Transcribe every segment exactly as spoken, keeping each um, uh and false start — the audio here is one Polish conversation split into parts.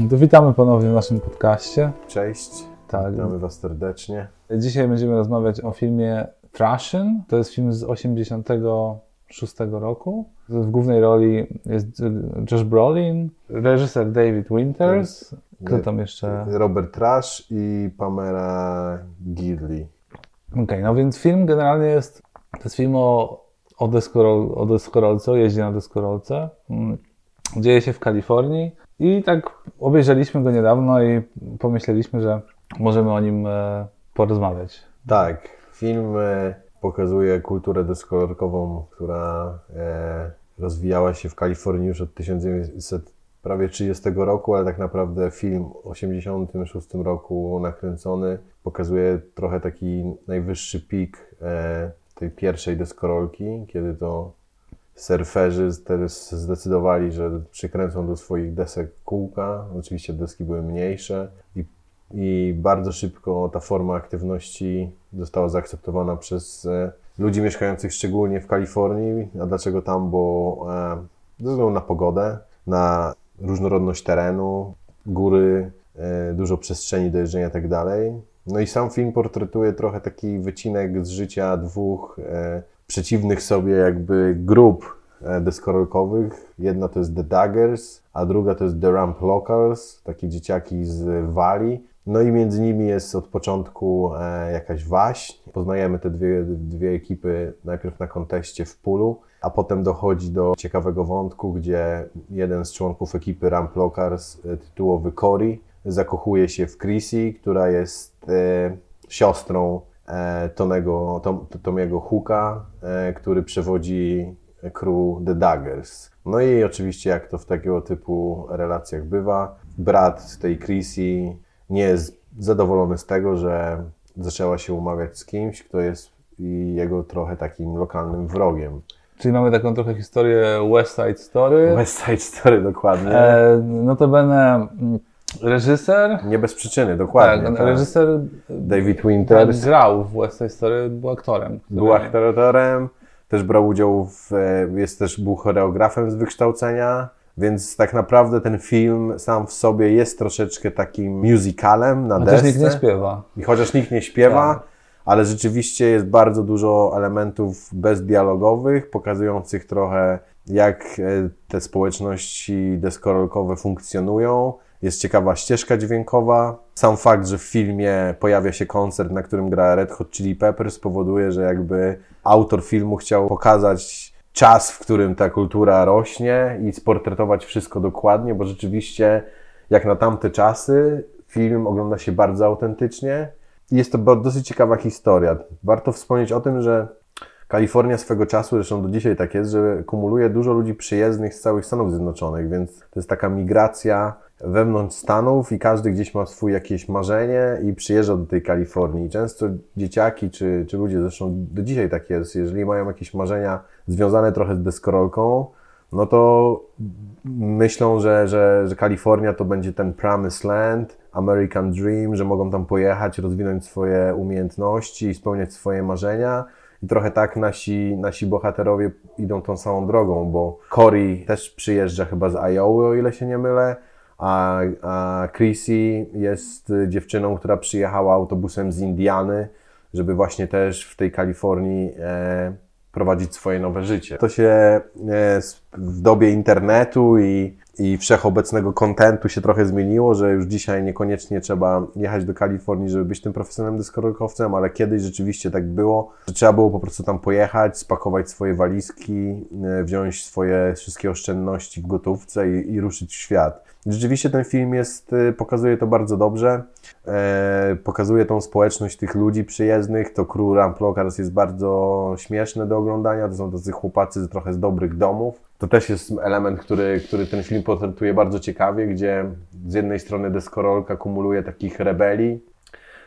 No to witamy ponownie w naszym podcaście. Cześć, tak. Witamy Was serdecznie. Dzisiaj będziemy rozmawiać o filmie Thrashin'. To jest film z osiemdziesiątego szóstego roku. W głównej roli jest Josh Brolin, reżyser David Winters. Kto tam jeszcze? Robert Trash i Pamela Gidley. Okej, okay, no więc film generalnie jest... To jest film o, o, deskorol, o deskorolce, o jeździe na deskorolce. Dzieje się w Kalifornii. I tak obejrzeliśmy go niedawno i pomyśleliśmy, że możemy o nim porozmawiać. Tak, film pokazuje kulturę deskorolkową, która rozwijała się w Kalifornii już od tysiąc dziewięćset prawie trzydziestego roku, ale tak naprawdę film w osiemdziesiątym szóstym roku nakręcony pokazuje trochę taki najwyższy pik tej pierwszej deskorolki, kiedy to surferzy zdecydowali, że przykręcą do swoich desek kółka. Oczywiście deski były mniejsze i, i bardzo szybko ta forma aktywności została zaakceptowana przez e, ludzi mieszkających szczególnie w Kalifornii. A dlaczego tam? Bo e, ze względu na pogodę, na różnorodność terenu, góry, e, dużo przestrzeni do jeżdżenia i tak dalej. No i sam film portretuje trochę taki wycinek z życia dwóch e, przeciwnych sobie jakby grup deskorolkowych. Jedna to jest The Daggers, a druga to jest The Ramp Locals, takie dzieciaki z Walii. No i między nimi jest od początku jakaś waśń. Poznajemy te dwie, dwie ekipy najpierw na konteście w pulu, a potem dochodzi do ciekawego wątku, gdzie jeden z członków ekipy Ramp Locals, tytułowy Corey, zakochuje się w Chrissy, która jest e, siostrą Tonego, Tom, Tomiego Hawka, który przewodzi crew The Daggers. No i oczywiście, jak to w takiego typu relacjach bywa, brat tej Chrissy nie jest zadowolony z tego, że zaczęła się umawiać z kimś, kto jest jego trochę takim lokalnym wrogiem. Czyli mamy taką trochę historię West Side Story. West Side Story, dokładnie. E, notabene... Reżyser? Nie bez przyczyny, dokładnie. Tak, tak. Reżyser David Winters grał w West Side Story, był aktorem. Który... Był aktorem, też brał udział w, jest też był choreografem z wykształcenia, więc tak naprawdę ten film sam w sobie jest troszeczkę takim musicalem na desce. Chociaż nikt nie śpiewa. I chociaż nikt nie śpiewa, tak. Ale rzeczywiście jest bardzo dużo elementów bezdialogowych, pokazujących trochę jak te społeczności deskorolkowe funkcjonują. Jest ciekawa ścieżka dźwiękowa. Sam fakt, że w filmie pojawia się koncert, na którym gra Red Hot Chili Peppers, powoduje, że jakby autor filmu chciał pokazać czas, w którym ta kultura rośnie i sportretować wszystko dokładnie, bo rzeczywiście jak na tamte czasy film ogląda się bardzo autentycznie. Jest to dosyć ciekawa historia. Warto wspomnieć o tym, że Kalifornia swego czasu, zresztą do dzisiaj tak jest, że kumuluje dużo ludzi przyjezdnych z całych Stanów Zjednoczonych, więc to jest taka migracja wewnątrz Stanów i każdy gdzieś ma swoje jakieś marzenie i przyjeżdża do tej Kalifornii. Często dzieciaki czy, czy ludzie, zresztą do dzisiaj tak jest, jeżeli mają jakieś marzenia związane trochę z deskorolką, no to myślą, że, że, że Kalifornia to będzie ten promised land, American Dream, że mogą tam pojechać, rozwinąć swoje umiejętności i spełniać swoje marzenia. I trochę tak nasi, nasi bohaterowie idą tą samą drogą, bo Corey też przyjeżdża chyba z Iowa, o ile się nie mylę, a, a Chrissy jest dziewczyną, która przyjechała autobusem z Indiany, żeby właśnie też w tej Kalifornii e, prowadzić swoje nowe życie. To się e, w dobie internetu i, i wszechobecnego kontentu się trochę zmieniło, że już dzisiaj niekoniecznie trzeba jechać do Kalifornii, żeby być tym profesjonalnym deskorolkowcem, ale kiedyś rzeczywiście tak było, że trzeba było po prostu tam pojechać, spakować swoje walizki, e, wziąć swoje wszystkie oszczędności w gotówce i, i ruszyć w świat. Rzeczywiście ten film jest, pokazuje to bardzo dobrze, e, pokazuje tą społeczność tych ludzi przyjezdnych, to crew Ramp Locals jest bardzo śmieszne do oglądania, to są tacy chłopacy z, trochę z dobrych domów. To też jest element, który, który ten film portretuje bardzo ciekawie, gdzie z jednej strony deskorolka kumuluje takich rebelii,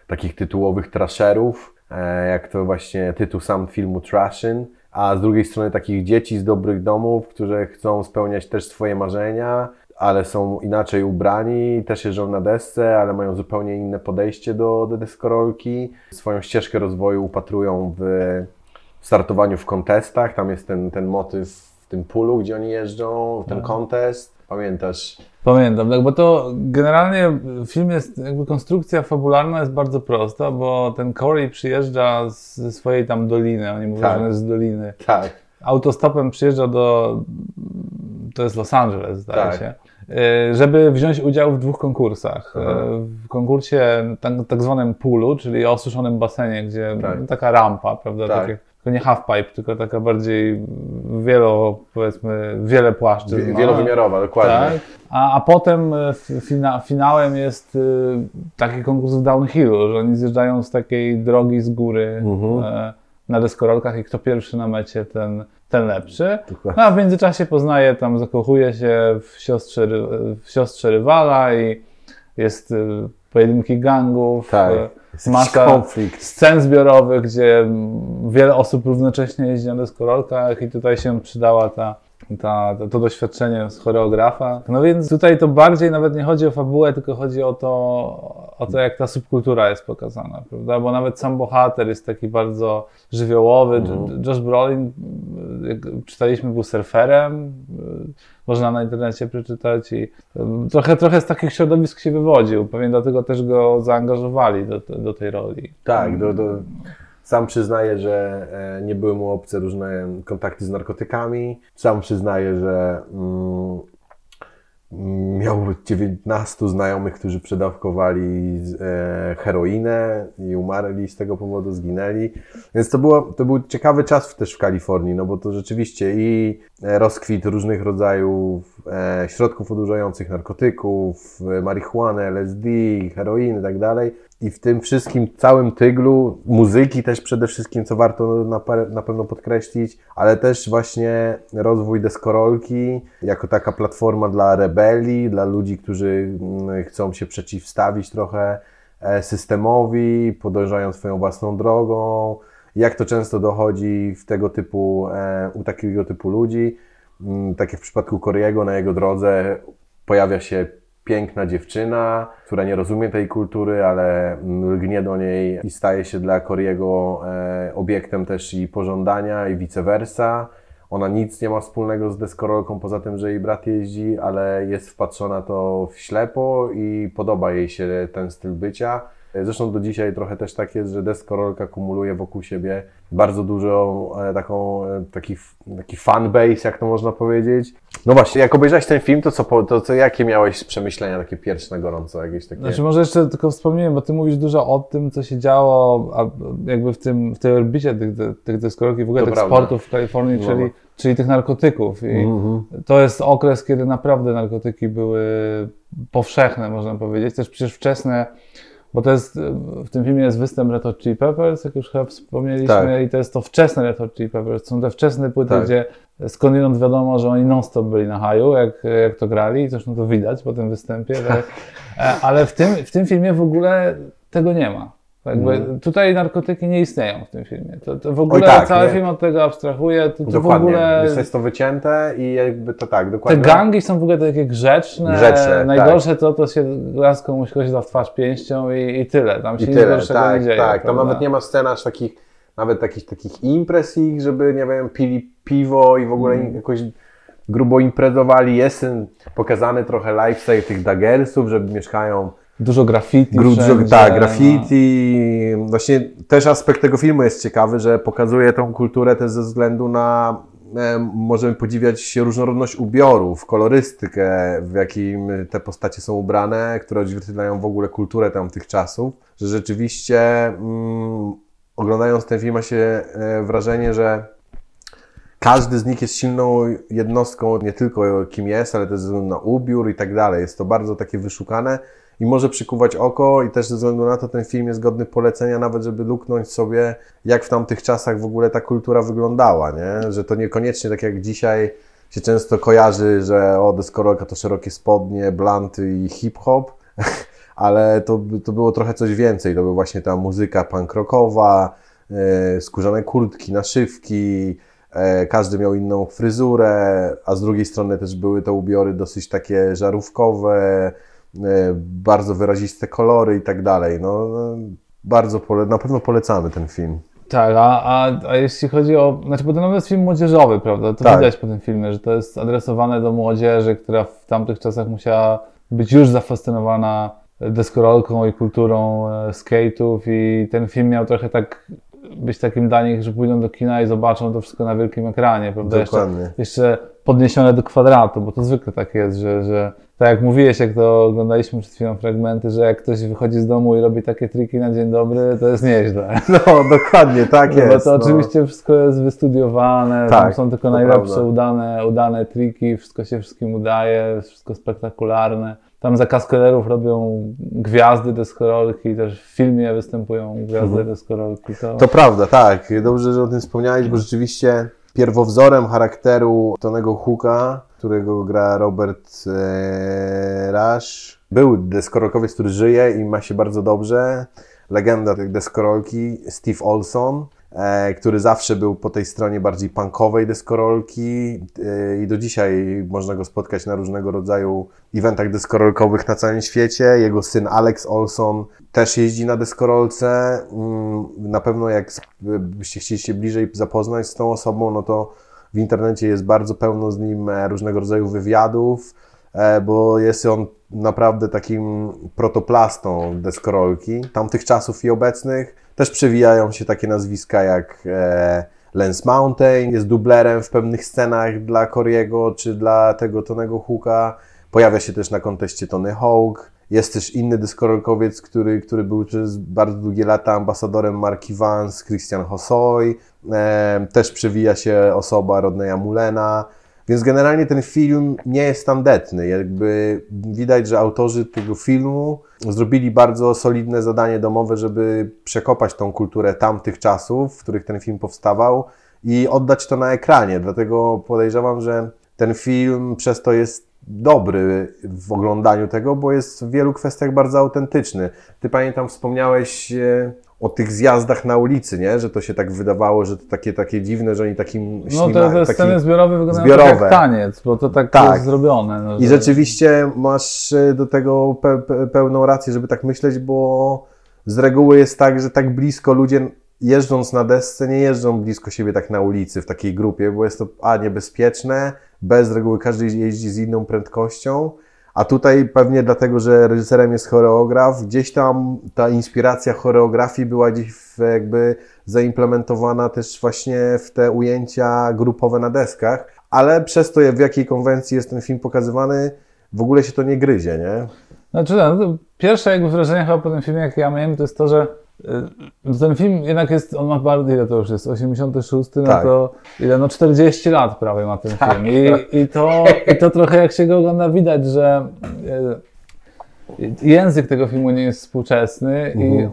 takich tytułowych trasherów, e, jak to właśnie tytuł sam filmu Thrashin', a z drugiej strony takich dzieci z dobrych domów, którzy chcą spełniać też swoje marzenia, ale są inaczej ubrani, też jeżdżą na desce, ale mają zupełnie inne podejście do, do deskorolki. Swoją ścieżkę rozwoju upatrują w startowaniu w kontestach. Tam jest ten, ten motyw w tym pulu, gdzie oni jeżdżą, ten kontest. Pamiętasz? Pamiętam, tak, bo to generalnie film jest, jakby konstrukcja fabularna jest bardzo prosta, bo ten Corey przyjeżdża ze swojej tam doliny, oni mówią, tak, że on jest z doliny. Tak. Autostopem przyjeżdża do, to jest Los Angeles, zdaje tak. się, żeby wziąć udział w dwóch konkursach. Mhm. W konkursie tak, tak zwanym poolu, czyli o osuszonym basenie, gdzie tak. taka rampa, prawda, tak. takie, to nie halfpipe, tylko taka bardziej wielo, powiedzmy, wiele płaszczyzn. Wielowymiarowa, dokładnie. Tak? A, a potem fina, finałem jest taki konkurs w downhillu, że oni zjeżdżają z takiej drogi z góry uh-huh. na deskorolkach i kto pierwszy na mecie, ten, ten lepszy. No, a w międzyczasie poznaje, tam zakochuje się w siostrze, w siostrze rywala i jest pojedynki gangów. Tak. Masa scen zbiorowych, gdzie wiele osób równocześnie jeździ na deskorolkach i tutaj się przydała ta, ta, to doświadczenie z choreografa. No więc tutaj to bardziej nawet nie chodzi o fabułę, tylko chodzi o to, o to jak ta subkultura jest pokazana, prawda? Bo nawet sam bohater jest taki bardzo żywiołowy. Mhm. Josh Brolin, jak czytaliśmy, był surferem, można na internecie przeczytać i trochę, trochę z takich środowisk się wywodził, pewnie dlatego też go zaangażowali do, do tej roli. Tak, do, do... sam przyznaje, że nie były mu obce różne kontakty z narkotykami, sam przyznaje, że mm, miał dziewiętnastu znajomych, którzy przedawkowali e, heroinę i umarli z tego powodu, zginęli. Więc to, było, to był ciekawy czas też w Kalifornii, no bo to rzeczywiście i rozkwit różnych rodzajów e, środków odurzających, narkotyków, marihuany, L S D, heroiny i tak dalej. I w tym wszystkim, całym tyglu, muzyki też przede wszystkim, co warto na, na pewno podkreślić, ale też właśnie rozwój deskorolki jako taka platforma dla rebelii, dla ludzi, którzy chcą się przeciwstawić trochę systemowi, podążają swoją własną drogą. Jak to często dochodzi w tego typu, u takiego typu ludzi, tak jak w przypadku Corey'ego, na jego drodze pojawia się piękna dziewczyna, która nie rozumie tej kultury, ale lgnie do niej i staje się dla Corey'ego obiektem też i pożądania i vice versa. Ona nic nie ma wspólnego z deskorolką, poza tym, że jej brat jeździ, ale jest wpatrzona to w ślepo i podoba jej się ten styl bycia. Zresztą do dzisiaj trochę też tak jest, że deskorolka kumuluje wokół siebie bardzo dużo taką, taki, taki fanbase, jak to można powiedzieć. No właśnie, jak obejrzałeś ten film, to co, to co jakie miałeś przemyślenia takie pierwsze na gorąco? Jakieś takie... Znaczy może jeszcze tylko wspomniałem, bo ty mówisz dużo o tym, co się działo a jakby w, tym, w tej orbicie tych, tych deskorolki, w ogóle to tych prawda. sportów w Kalifornii, no. czyli, czyli tych narkotyków. I mm-hmm. to jest okres, kiedy naprawdę narkotyki były powszechne, można powiedzieć. Też przecież wczesne... Bo to jest, w tym filmie jest występ Red Hot Chili Peppers, jak już chyba wspomnieliśmy, tak. i to jest to wczesne Red Hot Chili Peppers, są te wczesne płyty, tak. gdzie skądinąd wiadomo, że oni non-stop byli na haju, jak, jak to grali, zresztą to widać po tym występie, tak. ale w tym, w tym filmie w ogóle tego nie ma. Jakby mm. Tutaj narkotyki nie istnieją w tym filmie. To, to w ogóle tak, cały nie. film od tego abstrahuje. To, to dokładnie, w ogóle... jest to wycięte i jakby to tak, dokładnie. Te gangi są w ogóle takie grzeczne. grzeczne Najgorsze tak. to, to się raz komuś ktoś da w twarz pięścią i, i tyle. Tam się I nic tyle, gorszego tak, nie dzieje. Tak, tam nawet nie ma scen aż takich, nawet takich, takich imprez ich, żeby, nie wiem, pili piwo i w ogóle mm. jakoś... grubo imprezowali. Jest pokazany trochę lifestyle tych Daggersów, że mieszkają... Dużo graffiti. Gru- tak, graffiti. No. Właśnie też aspekt tego filmu jest ciekawy, że pokazuje tą kulturę też ze względu na, e, możemy podziwiać różnorodność ubiorów, kolorystykę, w jakim te postacie są ubrane, które odzwierciedlają w ogóle kulturę tamtych czasów, że rzeczywiście mm, oglądając ten film ma się e, wrażenie, że każdy z nich jest silną jednostką, nie tylko kim jest, ale też ze względu na ubiór i tak dalej. Jest to bardzo takie wyszukane i może przykuwać oko i też ze względu na to ten film jest godny polecenia nawet, żeby luknąć sobie, jak w tamtych czasach w ogóle ta kultura wyglądała, nie? Że to niekoniecznie tak jak dzisiaj się często kojarzy, że o, deskorolka to szerokie spodnie, blanty i hip-hop, ale to, to było trochę coś więcej. To była właśnie ta muzyka punk rockowa, yy, skórzane kurtki, naszywki, każdy miał inną fryzurę, a z drugiej strony też były to ubiory dosyć takie żarówkowe, bardzo wyraziste kolory i tak dalej. No, bardzo pole- na pewno polecamy ten film. Tak, a, a jeśli chodzi o... Znaczy, bo to nawet jest film młodzieżowy, prawda? To tak. Widać po tym filmie, że to jest adresowane do młodzieży, która w tamtych czasach musiała być już zafascynowana deskorolką i kulturą skate'ów i ten film miał trochę tak... być takim dla nich, że pójdą do kina i zobaczą to wszystko na wielkim ekranie, prawda? Dokładnie. Jeszcze, jeszcze podniesione do kwadratu, bo to zwykle tak jest, że, że tak jak mówiłeś, jak to oglądaliśmy przed chwilą fragmenty, że jak ktoś wychodzi z domu i robi takie triki na dzień dobry, to jest nieźle. No, dokładnie, tak jest. Bo to no. Oczywiście wszystko jest wystudiowane, tak, tam są tylko najlepsze udane, udane triki, wszystko się wszystkim udaje, jest wszystko spektakularne. Tam za kaskaderów robią gwiazdy deskorolki, też w filmie występują gwiazdy mhm. deskorolki. To... to prawda, tak. Dobrze, że o tym wspomniałeś, bo rzeczywiście pierwowzorem charakteru Tonego Hawka, którego gra Robert e, Trash, był deskorolkowiec, który żyje i ma się bardzo dobrze. Legenda tej deskorolki Steve Olson, e, który zawsze był po tej stronie bardziej punkowej deskorolki e, i do dzisiaj można go spotkać na różnego rodzaju eventach deskorolkowych na całym świecie. Jego syn Alex Olson też jeździ na deskorolce. Na pewno jak byście chcieli się bliżej zapoznać z tą osobą, no to w internecie jest bardzo pełno z nim różnego rodzaju wywiadów, bo jest on naprawdę takim protoplastą deskorolki tamtych czasów i obecnych. Też przewijają się takie nazwiska jak Lance Mountain, jest dublerem w pewnych scenach dla Corey'ego czy dla tego Tonego Hawka. Pojawia się też na konteście Tony Hawk. Jest też inny deskorolkowiec, który, który był przez bardzo długie lata ambasadorem marki Vans, Christian Hossoi. E, też przewija się osoba Rodneya Mullena. Więc generalnie ten film nie jest tandetny. Jakby widać, że autorzy tego filmu zrobili bardzo solidne zadanie domowe, żeby przekopać tą kulturę tamtych czasów, w których ten film powstawał i oddać to na ekranie. Dlatego podejrzewam, że ten film przez to jest dobry w oglądaniu tego, bo jest w wielu kwestiach bardzo autentyczny. Ty, pamiętam, wspomniałeś o tych zjazdach na ulicy, nie? Że to się tak wydawało, że to takie, takie dziwne, że oni takim... No ślima, to te sceny zbiorowe wyglądają tak jak taniec, bo to tak, tak. jest zrobione. No, że... I rzeczywiście masz do tego pe- pe- pełną rację, żeby tak myśleć, bo z reguły jest tak, że tak blisko ludzie jeżdżąc na desce nie jeżdżą blisko siebie tak na ulicy w takiej grupie, bo jest to a, niebezpieczne, b, z reguły każdy jeździ z inną prędkością, a tutaj pewnie dlatego, że reżyserem jest choreograf, gdzieś tam ta inspiracja choreografii była gdzieś w, jakby zaimplementowana też właśnie w te ujęcia grupowe na deskach, ale przez to, w jakiej konwencji jest ten film pokazywany, w ogóle się to nie gryzie, nie? Znaczy, no, pierwsze jakby wrażenie chyba po tym filmie, jakie ja miałem, to jest to, że ten film jednak jest, on ma bardzo, ile to już jest, osiemdziesiąty szósty, no tak. To ile, no czterdzieści lat prawie ma ten tak, film I, i, to, i to trochę jak się go ogląda widać, że język tego filmu nie jest współczesny mhm. i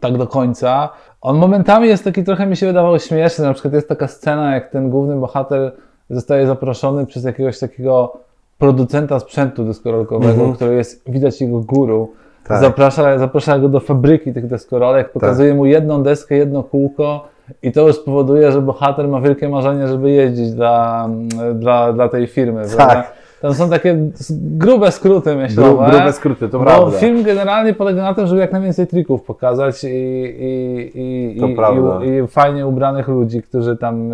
tak do końca. On momentami jest taki, trochę mi się wydawało śmieszny, na przykład jest taka scena, jak ten główny bohater zostaje zaproszony przez jakiegoś takiego producenta sprzętu deskorolkowego, mhm. który jest, widać jego guru. Tak. Zaprasza, zaprasza go do fabryki tych deskorolek, pokazuje tak. mu jedną deskę, jedno kółko i to już powoduje, że bohater ma wielkie marzenie, żeby jeździć dla, dla, dla tej firmy. Tak. Tam są takie grube skróty myślowe. Grube skróty, to prawda. Film generalnie polega na tym, żeby jak najwięcej trików pokazać i, i, i, i, i, i fajnie ubranych ludzi, którzy tam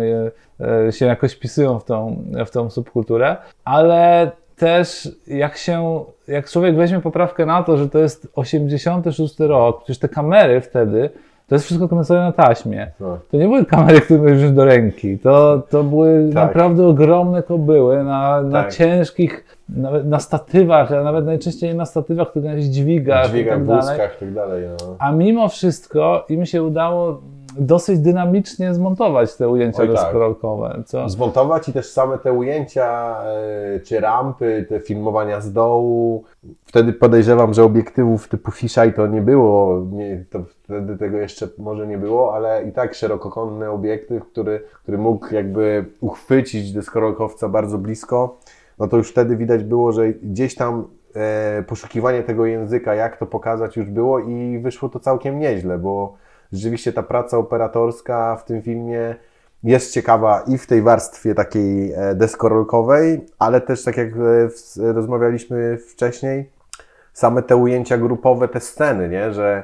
się jakoś pisują w tą, w tą subkulturę, ale też jak się, jak człowiek weźmie poprawkę na to, że to jest osiemdziesiąty szósty rok, przecież te kamery wtedy, to jest wszystko kręcone na taśmie. No. To nie były kamery, które były już do ręki, to, to były tak. naprawdę ogromne kobyły na, na tak. ciężkich, nawet na statywach, a nawet najczęściej nie na statywach, tylko na jakichś dźwigach, dźwigach i tak dalej. Wózkach, tak dalej no. A mimo wszystko im się udało dosyć dynamicznie zmontować te ujęcia deskorolkowe. Tak. Zmontować i też same te ujęcia, czy rampy, te filmowania z dołu. Wtedy podejrzewam, że obiektywów typu fisheye to nie było, nie, to wtedy tego jeszcze może nie było, ale i tak szerokokątny obiektyw, który, który mógł jakby uchwycić deskorolkowca bardzo blisko, no to już wtedy widać było, że gdzieś tam e, poszukiwanie tego języka, jak to pokazać już było i wyszło to całkiem nieźle, bo rzeczywiście ta praca operatorska w tym filmie jest ciekawa i w tej warstwie takiej deskorolkowej, ale też tak jak rozmawialiśmy wcześniej, same te ujęcia grupowe, te sceny, nie? Że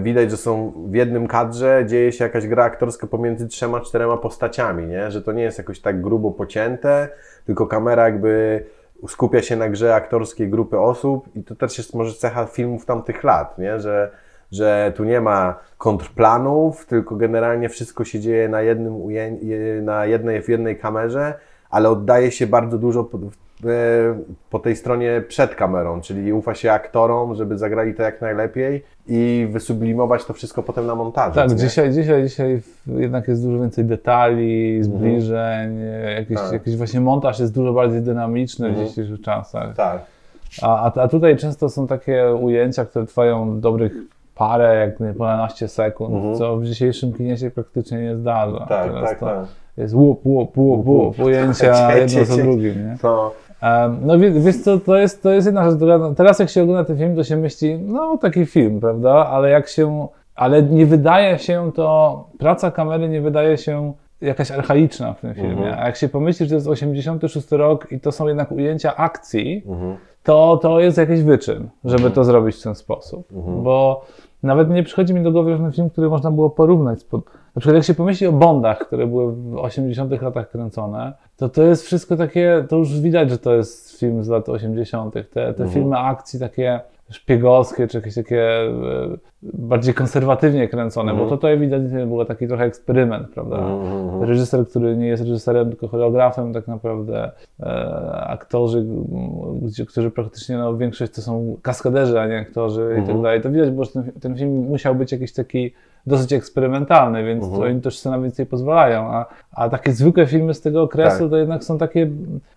widać, że są w jednym kadrze, dzieje się jakaś gra aktorska pomiędzy trzema, czterema postaciami, nie? Że to nie jest jakoś tak grubo pocięte, tylko kamera jakby skupia się na grze aktorskiej grupy osób i to też jest może cecha filmów tamtych lat, nie? Że, że tu nie ma kontrplanów, tylko generalnie wszystko się dzieje na jednym uję... na jednej, w jednej kamerze, ale oddaje się bardzo dużo po, po tej stronie przed kamerą, czyli ufa się aktorom, żeby zagrali to jak najlepiej i wysublimować to wszystko potem na montażu. Tak, dzisiaj, dzisiaj, dzisiaj jednak jest dużo więcej detali, zbliżeń, mhm. jakiś, tak. jakiś właśnie montaż jest dużo bardziej dynamiczny mhm. w dzisiejszych czasach. Tak. A, a tutaj często są takie ujęcia, które trwają dobrych parę, jak nie ponadnaście sekund, mhm. co w dzisiejszym kinie się praktycznie nie zdarza. Tak, Teraz tak, to... tak. Jest łup, łup, łup, łup, ujęcia jedno za drugim, nie? To. Um, no wiesz co, to jest, to jest jedna rzecz, teraz jak się ogląda ten film, to się myśli, no taki film, prawda, ale jak się, ale nie wydaje się to, praca kamery nie wydaje się jakaś archaiczna w tym filmie, mhm. a jak się pomyśli, że to jest osiemdziesiąty szósty rok i to są jednak ujęcia akcji, mhm. to to jest jakiś wyczyn, żeby mhm. to zrobić w ten sposób, mhm. bo nawet nie przychodzi mi do głowy żaden film, który można było porównać. Na przykład jak się pomyśli o Bondach, które były w osiemdziesiątych latach kręcone, to to jest wszystko takie, to już widać, że to jest film z lat osiemdziesiątych. Te, te mhm. filmy akcji takie szpiegowskie, czy jakieś takie bardziej konserwatywnie kręcone, mhm. bo to ewidentnie był taki trochę eksperyment, prawda? Mhm. Reżyser, który nie jest reżyserem, tylko choreografem tak naprawdę. E, aktorzy, gdzie, którzy praktycznie, no większość to są kaskaderzy, a nie aktorzy mhm. i tak dalej. To widać, bo ten, ten film musiał być jakiś taki dosyć eksperymentalny, więc mhm. to oni też sobie na więcej pozwalają, a, a takie zwykłe filmy z tego okresu tak. to jednak są takie,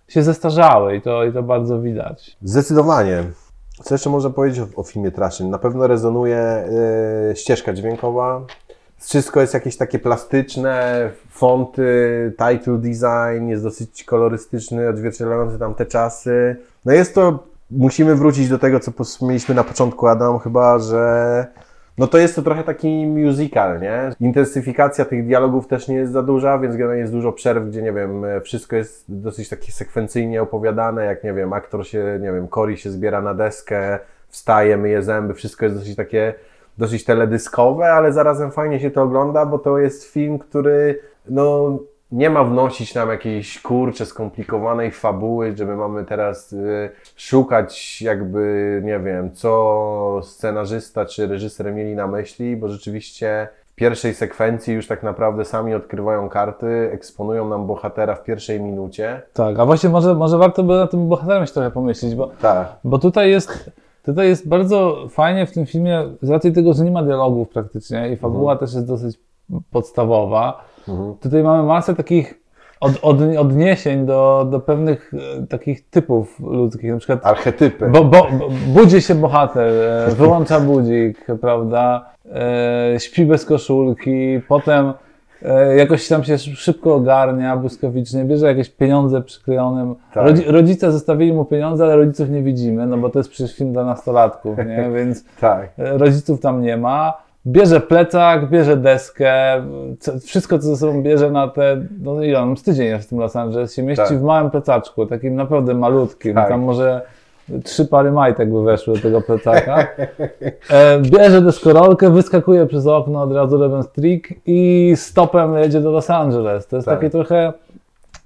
się zestarzały i to, i to bardzo widać. Zdecydowanie. Co jeszcze można powiedzieć o, o filmie Thrashin'? Na pewno rezonuje yy, ścieżka dźwiękowa, wszystko jest jakieś takie plastyczne, fonty, title design, jest dosyć kolorystyczny, odzwierciedlający tamte czasy. No jest to, musimy wrócić do tego, co mieliśmy na początku, Adam, chyba, że no to jest to trochę taki musical, nie? Intensyfikacja tych dialogów też nie jest za duża, więc generalnie jest dużo przerw, gdzie, nie wiem, wszystko jest dosyć takie sekwencyjnie opowiadane, jak, nie wiem, aktor się, nie wiem, Corey się zbiera na deskę, wstaje, myje zęby, wszystko jest dosyć takie, dosyć teledyskowe, ale zarazem fajnie się to ogląda, bo to jest film, który, no, nie ma wnosić nam jakiejś, kurcze, skomplikowanej fabuły, żeby mamy teraz y, szukać jakby, nie wiem, co scenarzysta czy reżyser mieli na myśli, bo rzeczywiście w pierwszej sekwencji już tak naprawdę sami odkrywają karty, eksponują nam bohatera w pierwszej minucie. Tak, a właśnie może, może warto by na tym bohaterem się trochę pomyśleć, bo, tak. bo tutaj jest... Tutaj jest bardzo fajnie w tym filmie, z racji tego, że nie ma dialogów praktycznie i fabuła mhm. też jest dosyć podstawowa. Mhm. Tutaj mamy masę takich od, od, odniesień do, do pewnych e, takich typów ludzkich, na przykład archetypy. Bo, bo, bo, budzi się bohater, e, wyłącza budzik, prawda, e, śpi bez koszulki, potem e, jakoś tam się szybko ogarnia błyskawicznie, bierze jakieś pieniądze przyklejonym. Tak. Rodzi, rodzice zostawili mu pieniądze, ale rodziców nie widzimy, no bo to jest przecież film dla nastolatków, nie? Więc tak. rodziców tam nie ma. Bierze plecak, bierze deskę, co, wszystko co ze sobą bierze na te, no ile on, tydzień jest w tym Los Angeles, się mieści tak. w małym plecaczku, takim naprawdę malutkim, tak. tam może trzy pary majtek by weszły do tego plecaka. E, bierze deskorolkę, wyskakuje przez okno od razu robiąc trik i stopem jedzie do Los Angeles. To jest tak. takie trochę,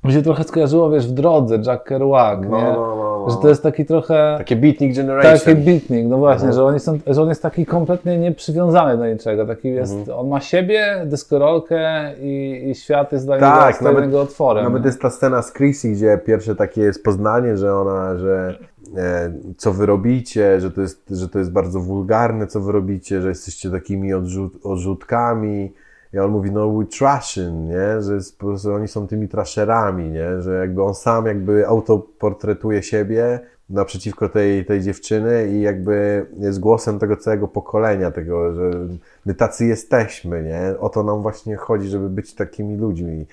mi się trochę skojarzyło, wiesz, w drodze, Jack Kerouac, no, nie? No, no. Że to jest taki trochę... Takie beatnik generation. Taki beatnik, no właśnie, mhm. że, oni są, że on jest taki kompletnie nieprzywiązany do niczego. Taki jest, mhm. on ma siebie, dyskorolkę i, i świat jest dla tak, niego nawet, otworem. Nawet jest ta scena z Chrissy, gdzie pierwsze takie jest poznanie, że ona, że e, co wy robicie, że to, jest, że to jest bardzo wulgarne, co wy robicie, że jesteście takimi odrzut, odrzutkami. I on mówi, no we Thrashin', nie? Że, jest, że oni są tymi trasherami, nie? Że jakby on sam jakby autoportretuje siebie naprzeciwko tej, tej dziewczyny i jakby jest głosem tego całego pokolenia, tego, że my tacy jesteśmy, nie? O to nam właśnie chodzi, żeby być takimi ludźmi.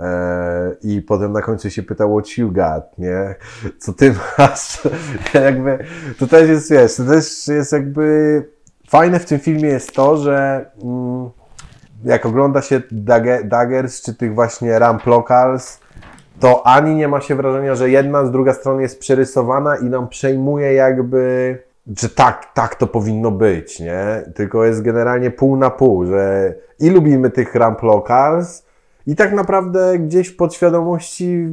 Eee, I potem na końcu się pytał, what you got, nie? Co ty masz? jakby, to też jest, wiesz, to też jest jakby... Fajne w tym filmie jest to, że... Mm, jak ogląda się Daggers czy tych właśnie Ramp Locals, to ani nie ma się wrażenia, że jedna z druga strony jest przerysowana i nam przejmuje jakby że tak, tak to powinno być, nie? Tylko jest generalnie pół na pół, że i lubimy tych Ramp Locals i tak naprawdę gdzieś w podświadomości,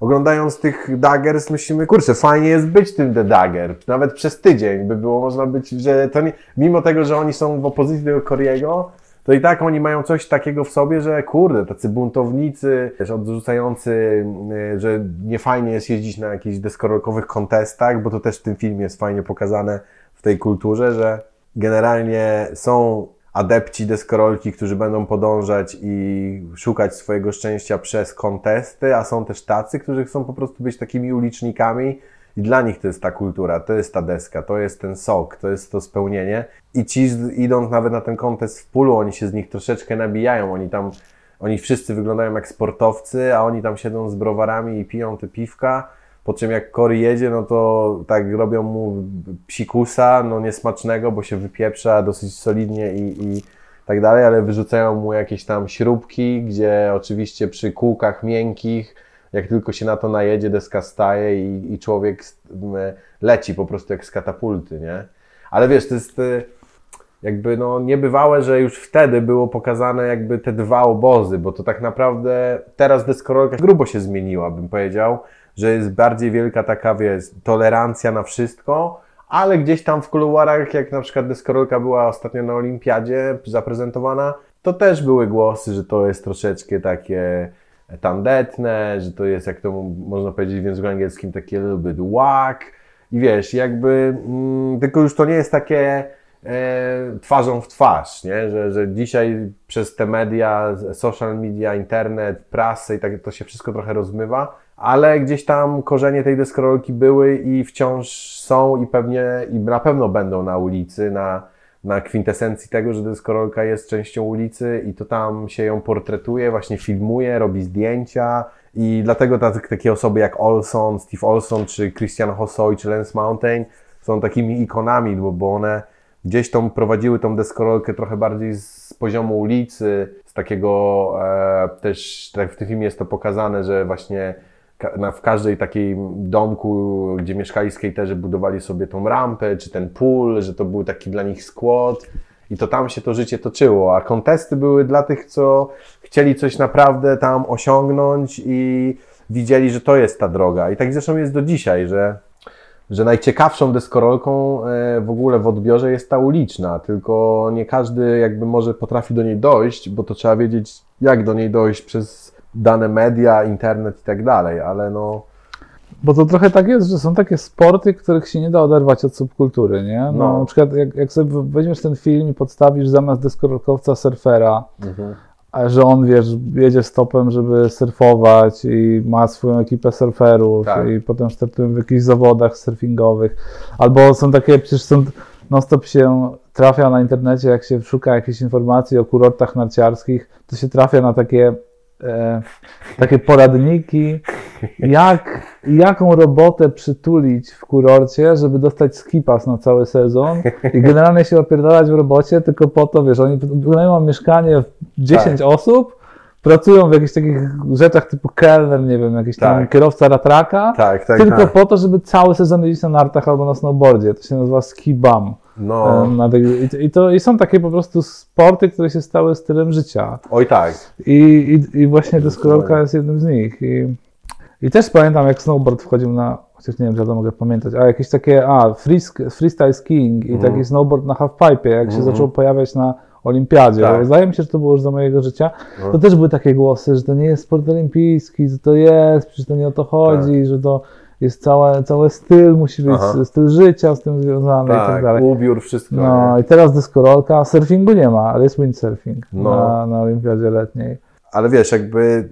oglądając tych Daggers, myślimy, kurczę, fajnie jest być tym The Dagger. Nawet przez tydzień by było można być, że to nie, mimo tego, że oni są w opozycji do Corey'ego, to i tak oni mają coś takiego w sobie, że kurde, tacy buntownicy, też odrzucający, że nie fajnie jest jeździć na jakichś deskorolkowych kontestach, bo to też w tym filmie jest fajnie pokazane w tej kulturze, że generalnie są adepci deskorolki, którzy będą podążać i szukać swojego szczęścia przez kontesty, a są też tacy, którzy chcą po prostu być takimi ulicznikami i dla nich to jest ta kultura, to jest ta deska, to jest ten sok, to jest to spełnienie i ci idąc nawet na ten kontest w pulu, oni się z nich troszeczkę nabijają, oni tam, oni wszyscy wyglądają jak sportowcy, a oni tam siedzą z browarami i piją te piwka, po czym jak Corey jedzie, no to tak robią mu psikusa, no niesmacznego, bo się wypieprza dosyć solidnie i, i tak dalej, ale wyrzucają mu jakieś tam śrubki, gdzie oczywiście przy kółkach miękkich, jak tylko się na to najedzie, deska staje i, i człowiek leci po prostu jak z katapulty, nie? Ale wiesz, to jest jakby no niebywałe, że już wtedy było pokazane jakby te dwa obozy, bo to tak naprawdę teraz deskorolka grubo się zmieniła, bym powiedział, że jest bardziej wielka taka, wiesz, tolerancja na wszystko, ale gdzieś tam w kuluarach, jak na przykład deskorolka była ostatnio na Olimpiadzie zaprezentowana, to też były głosy, że to jest troszeczkę takie tandetne, że to jest, jak to można powiedzieć w języku angielskim, takie little bit whack i wiesz, jakby mm, tylko już to nie jest takie e, twarzą w twarz, nie? Że, że dzisiaj przez te media, social media, internet, prasę i tak to się wszystko trochę rozmywa, ale gdzieś tam korzenie tej deskorolki były i wciąż są i pewnie i na pewno będą na ulicy, na, na kwintesencji tego, że deskorolka jest częścią ulicy i to tam się ją portretuje, właśnie filmuje, robi zdjęcia i dlatego tak, takie osoby jak Olson, Steve Olson, czy Christian Hossoi, czy Lance Mountain są takimi ikonami, bo, bo one gdzieś tą prowadziły tą deskorolkę trochę bardziej z poziomu ulicy, z takiego e, też, tak w tym filmie jest to pokazane, że właśnie w każdej takiej domku, gdzie mieszkali skaterzy, budowali sobie tą rampę, czy ten pool, że to był taki dla nich skład i to tam się to życie toczyło, a kontesty były dla tych, co chcieli coś naprawdę tam osiągnąć i widzieli, że to jest ta droga. I tak zresztą jest do dzisiaj, że, że najciekawszą deskorolką w ogóle w odbiorze jest ta uliczna, tylko nie każdy jakby może potrafi do niej dojść, bo to trzeba wiedzieć, jak do niej dojść przez dane media, internet i tak dalej, ale no... Bo to trochę tak jest, że są takie sporty, których się nie da oderwać od subkultury, nie? No, no. Na przykład jak, jak sobie weźmiesz ten film i podstawisz zamiast deskorolkowca surfera, mhm. że on, wiesz, jedzie stopem, żeby surfować i ma swoją ekipę surferów tak. i potem startują w jakichś zawodach surfingowych, albo są takie, przecież są... Non-stop się trafia na internecie, jak się szuka jakichś informacji o kurortach narciarskich, to się trafia na takie E, takie poradniki, jak, jaką robotę przytulić w kurorcie, żeby dostać skipas na cały sezon i generalnie się opierdalać w robocie, tylko po to, wiesz, oni mają mieszkanie dziesięć tak. osób, pracują w jakichś takich rzeczach typu kelner, nie wiem, jakiś tak. tam kierowca ratraka, tak, tak, tylko tak. po to, żeby cały sezon jeździć na nartach albo na snowboardzie. To się nazywa ski bum. No. I, to, I są takie po prostu sporty, które się stały stylem życia. Oj tak. I, i, i właśnie deskorolka jest jednym z nich. I, I też pamiętam, jak snowboard wchodził na, chociaż nie wiem, czy to mogę pamiętać, a jakieś takie, a, free, freestyle skiing i mm. taki snowboard na halfpipe, jak mm. się zaczął pojawiać na Olimpiadzie. Tak. Bo zdaje mi się, że to było już za mojego życia. Mm. To też były takie głosy, że to nie jest sport olimpijski, że to jest, przecież to nie o to chodzi, tak. że to... Jest całe, cały styl, musi być Aha. styl życia z tym związany tak, i tak dalej. Ubiór, wszystko. No i teraz deskorolka, surfingu nie ma, ale jest windsurfing no. na, na Olimpiadzie letniej. Ale wiesz, jakby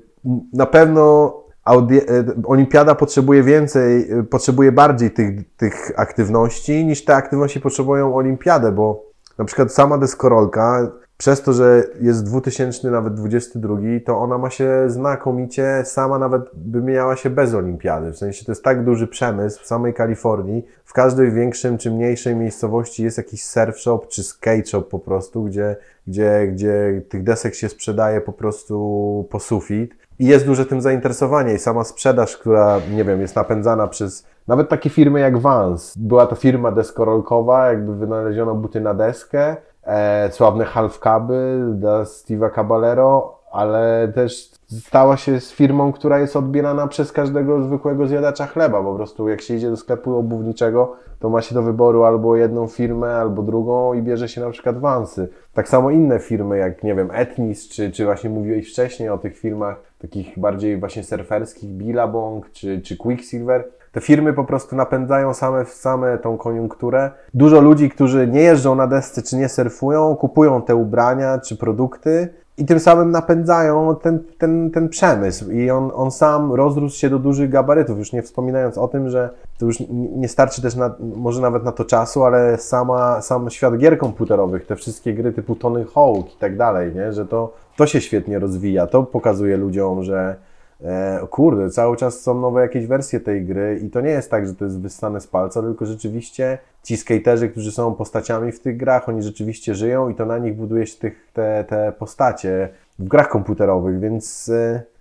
na pewno audi- Olimpiada potrzebuje więcej, potrzebuje bardziej tych, tych aktywności niż te aktywności potrzebują Olimpiadę, bo na przykład sama deskorolka, przez to, że jest dwutysięczny, nawet dwudziesty drugi, to ona ma się znakomicie, sama nawet by miała się bez olimpiady. W sensie to jest tak duży przemysł w samej Kalifornii. W każdej większym czy mniejszej miejscowości jest jakiś surf shop czy skate shop po prostu, gdzie gdzie, gdzie tych desek się sprzedaje po prostu po sufit. I jest duże tym zainteresowanie i sama sprzedaż, która, nie wiem, jest napędzana przez nawet takie firmy jak Vans. Była to firma deskorolkowa, jakby wynaleziono buty na deskę, e, sławne half-cuby dla Steve'a Caballero, ale też stała się z firmą, która jest odbierana przez każdego zwykłego zjadacza chleba. Po prostu jak się idzie do sklepu obuwniczego, to ma się do wyboru albo jedną firmę, albo drugą i bierze się na przykład Vansy. Tak samo inne firmy jak, nie wiem, Ethnis, czy, czy właśnie mówiłeś wcześniej o tych firmach takich bardziej właśnie surferskich, Billabong, czy, czy Quicksilver. Te firmy po prostu napędzają same w same tą koniunkturę. Dużo ludzi, którzy nie jeżdżą na desce, czy nie surfują, kupują te ubrania, czy produkty, i tym samym napędzają ten, ten, ten przemysł i on, on sam rozrósł się do dużych gabarytów, już nie wspominając o tym, że to już nie starczy też na, może nawet na to czasu, ale sama, sam świat gier komputerowych, te wszystkie gry typu Tony Hawk i tak dalej, nie? Że to, to się świetnie rozwija, to pokazuje ludziom, że e, kurde, cały czas są nowe jakieś wersje tej gry i to nie jest tak, że to jest wyssane z palca, tylko rzeczywiście ci skaterzy, którzy są postaciami w tych grach, oni rzeczywiście żyją i to na nich buduje się tych, te, te postacie w grach komputerowych, więc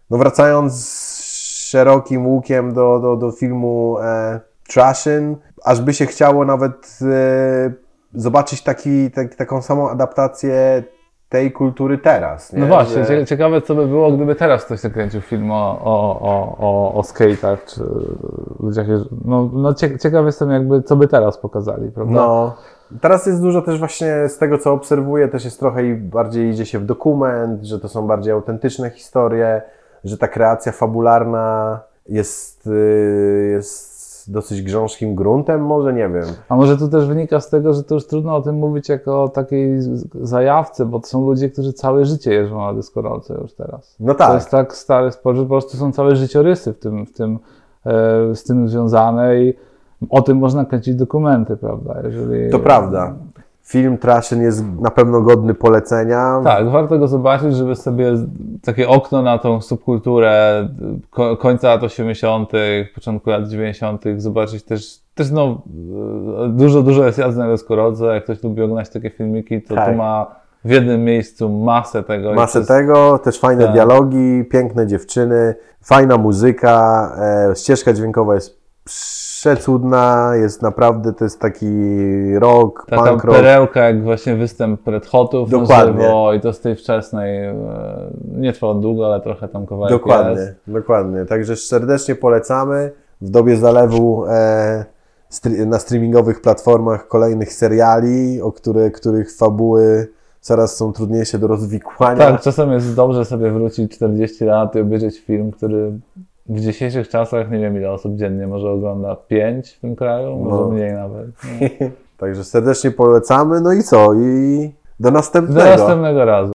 no wracając szerokim łukiem do, do, do filmu e, Thrashin', aż by się chciało nawet e, zobaczyć taki, tak, taką samą adaptację tej kultury teraz. Nie? No właśnie, że... ciekawe co by było, gdyby teraz ktoś zakręcił film o, o, o, o, o skate'ach, czy ludziach, no, no ciekaw jestem jakby, co by teraz pokazali, prawda? No, teraz jest dużo też właśnie z tego, co obserwuję, też jest trochę i bardziej idzie się w dokument, że to są bardziej autentyczne historie, że ta kreacja fabularna jest, jest dosyć grząskim gruntem, może nie wiem. A może to też wynika z tego, że to już trudno o tym mówić jako o takiej zajawce, bo to są ludzie, którzy całe życie jeżdżą na deskorolce już teraz. No tak. To jest tak stary sport, że po prostu są całe życiorysy w tym, w tym, e, z tym związane i o tym można kręcić dokumenty, prawda? Jeżeli... To prawda. Film Thrashin' jest na pewno godny polecenia. Tak, warto go zobaczyć, żeby sobie takie okno na tą subkulturę końca lat osiemdziesiątych, początku lat dziewięćdziesiątych zobaczyć też, też no, dużo, dużo jest jazdy na deskorolce. Jak ktoś lubi oglądać takie filmiki, to tak. Tu ma w jednym miejscu masę tego. Masę jest... tego, też fajne tak. Dialogi, piękne dziewczyny, fajna muzyka, e, ścieżka dźwiękowa jest przecudna, jest naprawdę, to jest taki rock, taka punk rock. Perełka, jak właśnie występ Red Hotów. Dokładnie. Żywo, i to z tej wczesnej, nie trwało długo, ale trochę tam kawałek Dokładnie, jest. dokładnie. Także serdecznie polecamy. W dobie zalewu e, stry, na streamingowych platformach kolejnych seriali, o które, których fabuły coraz są trudniejsze do rozwikłania. Tak, czasem jest dobrze sobie wrócić czterdzieści lat i obejrzeć film, który... W dzisiejszych czasach nie wiem ile osób dziennie może ogląda, pięć w tym kraju, może no. mniej nawet. No. Także serdecznie polecamy, no i co? I do następnego. Do następnego razu.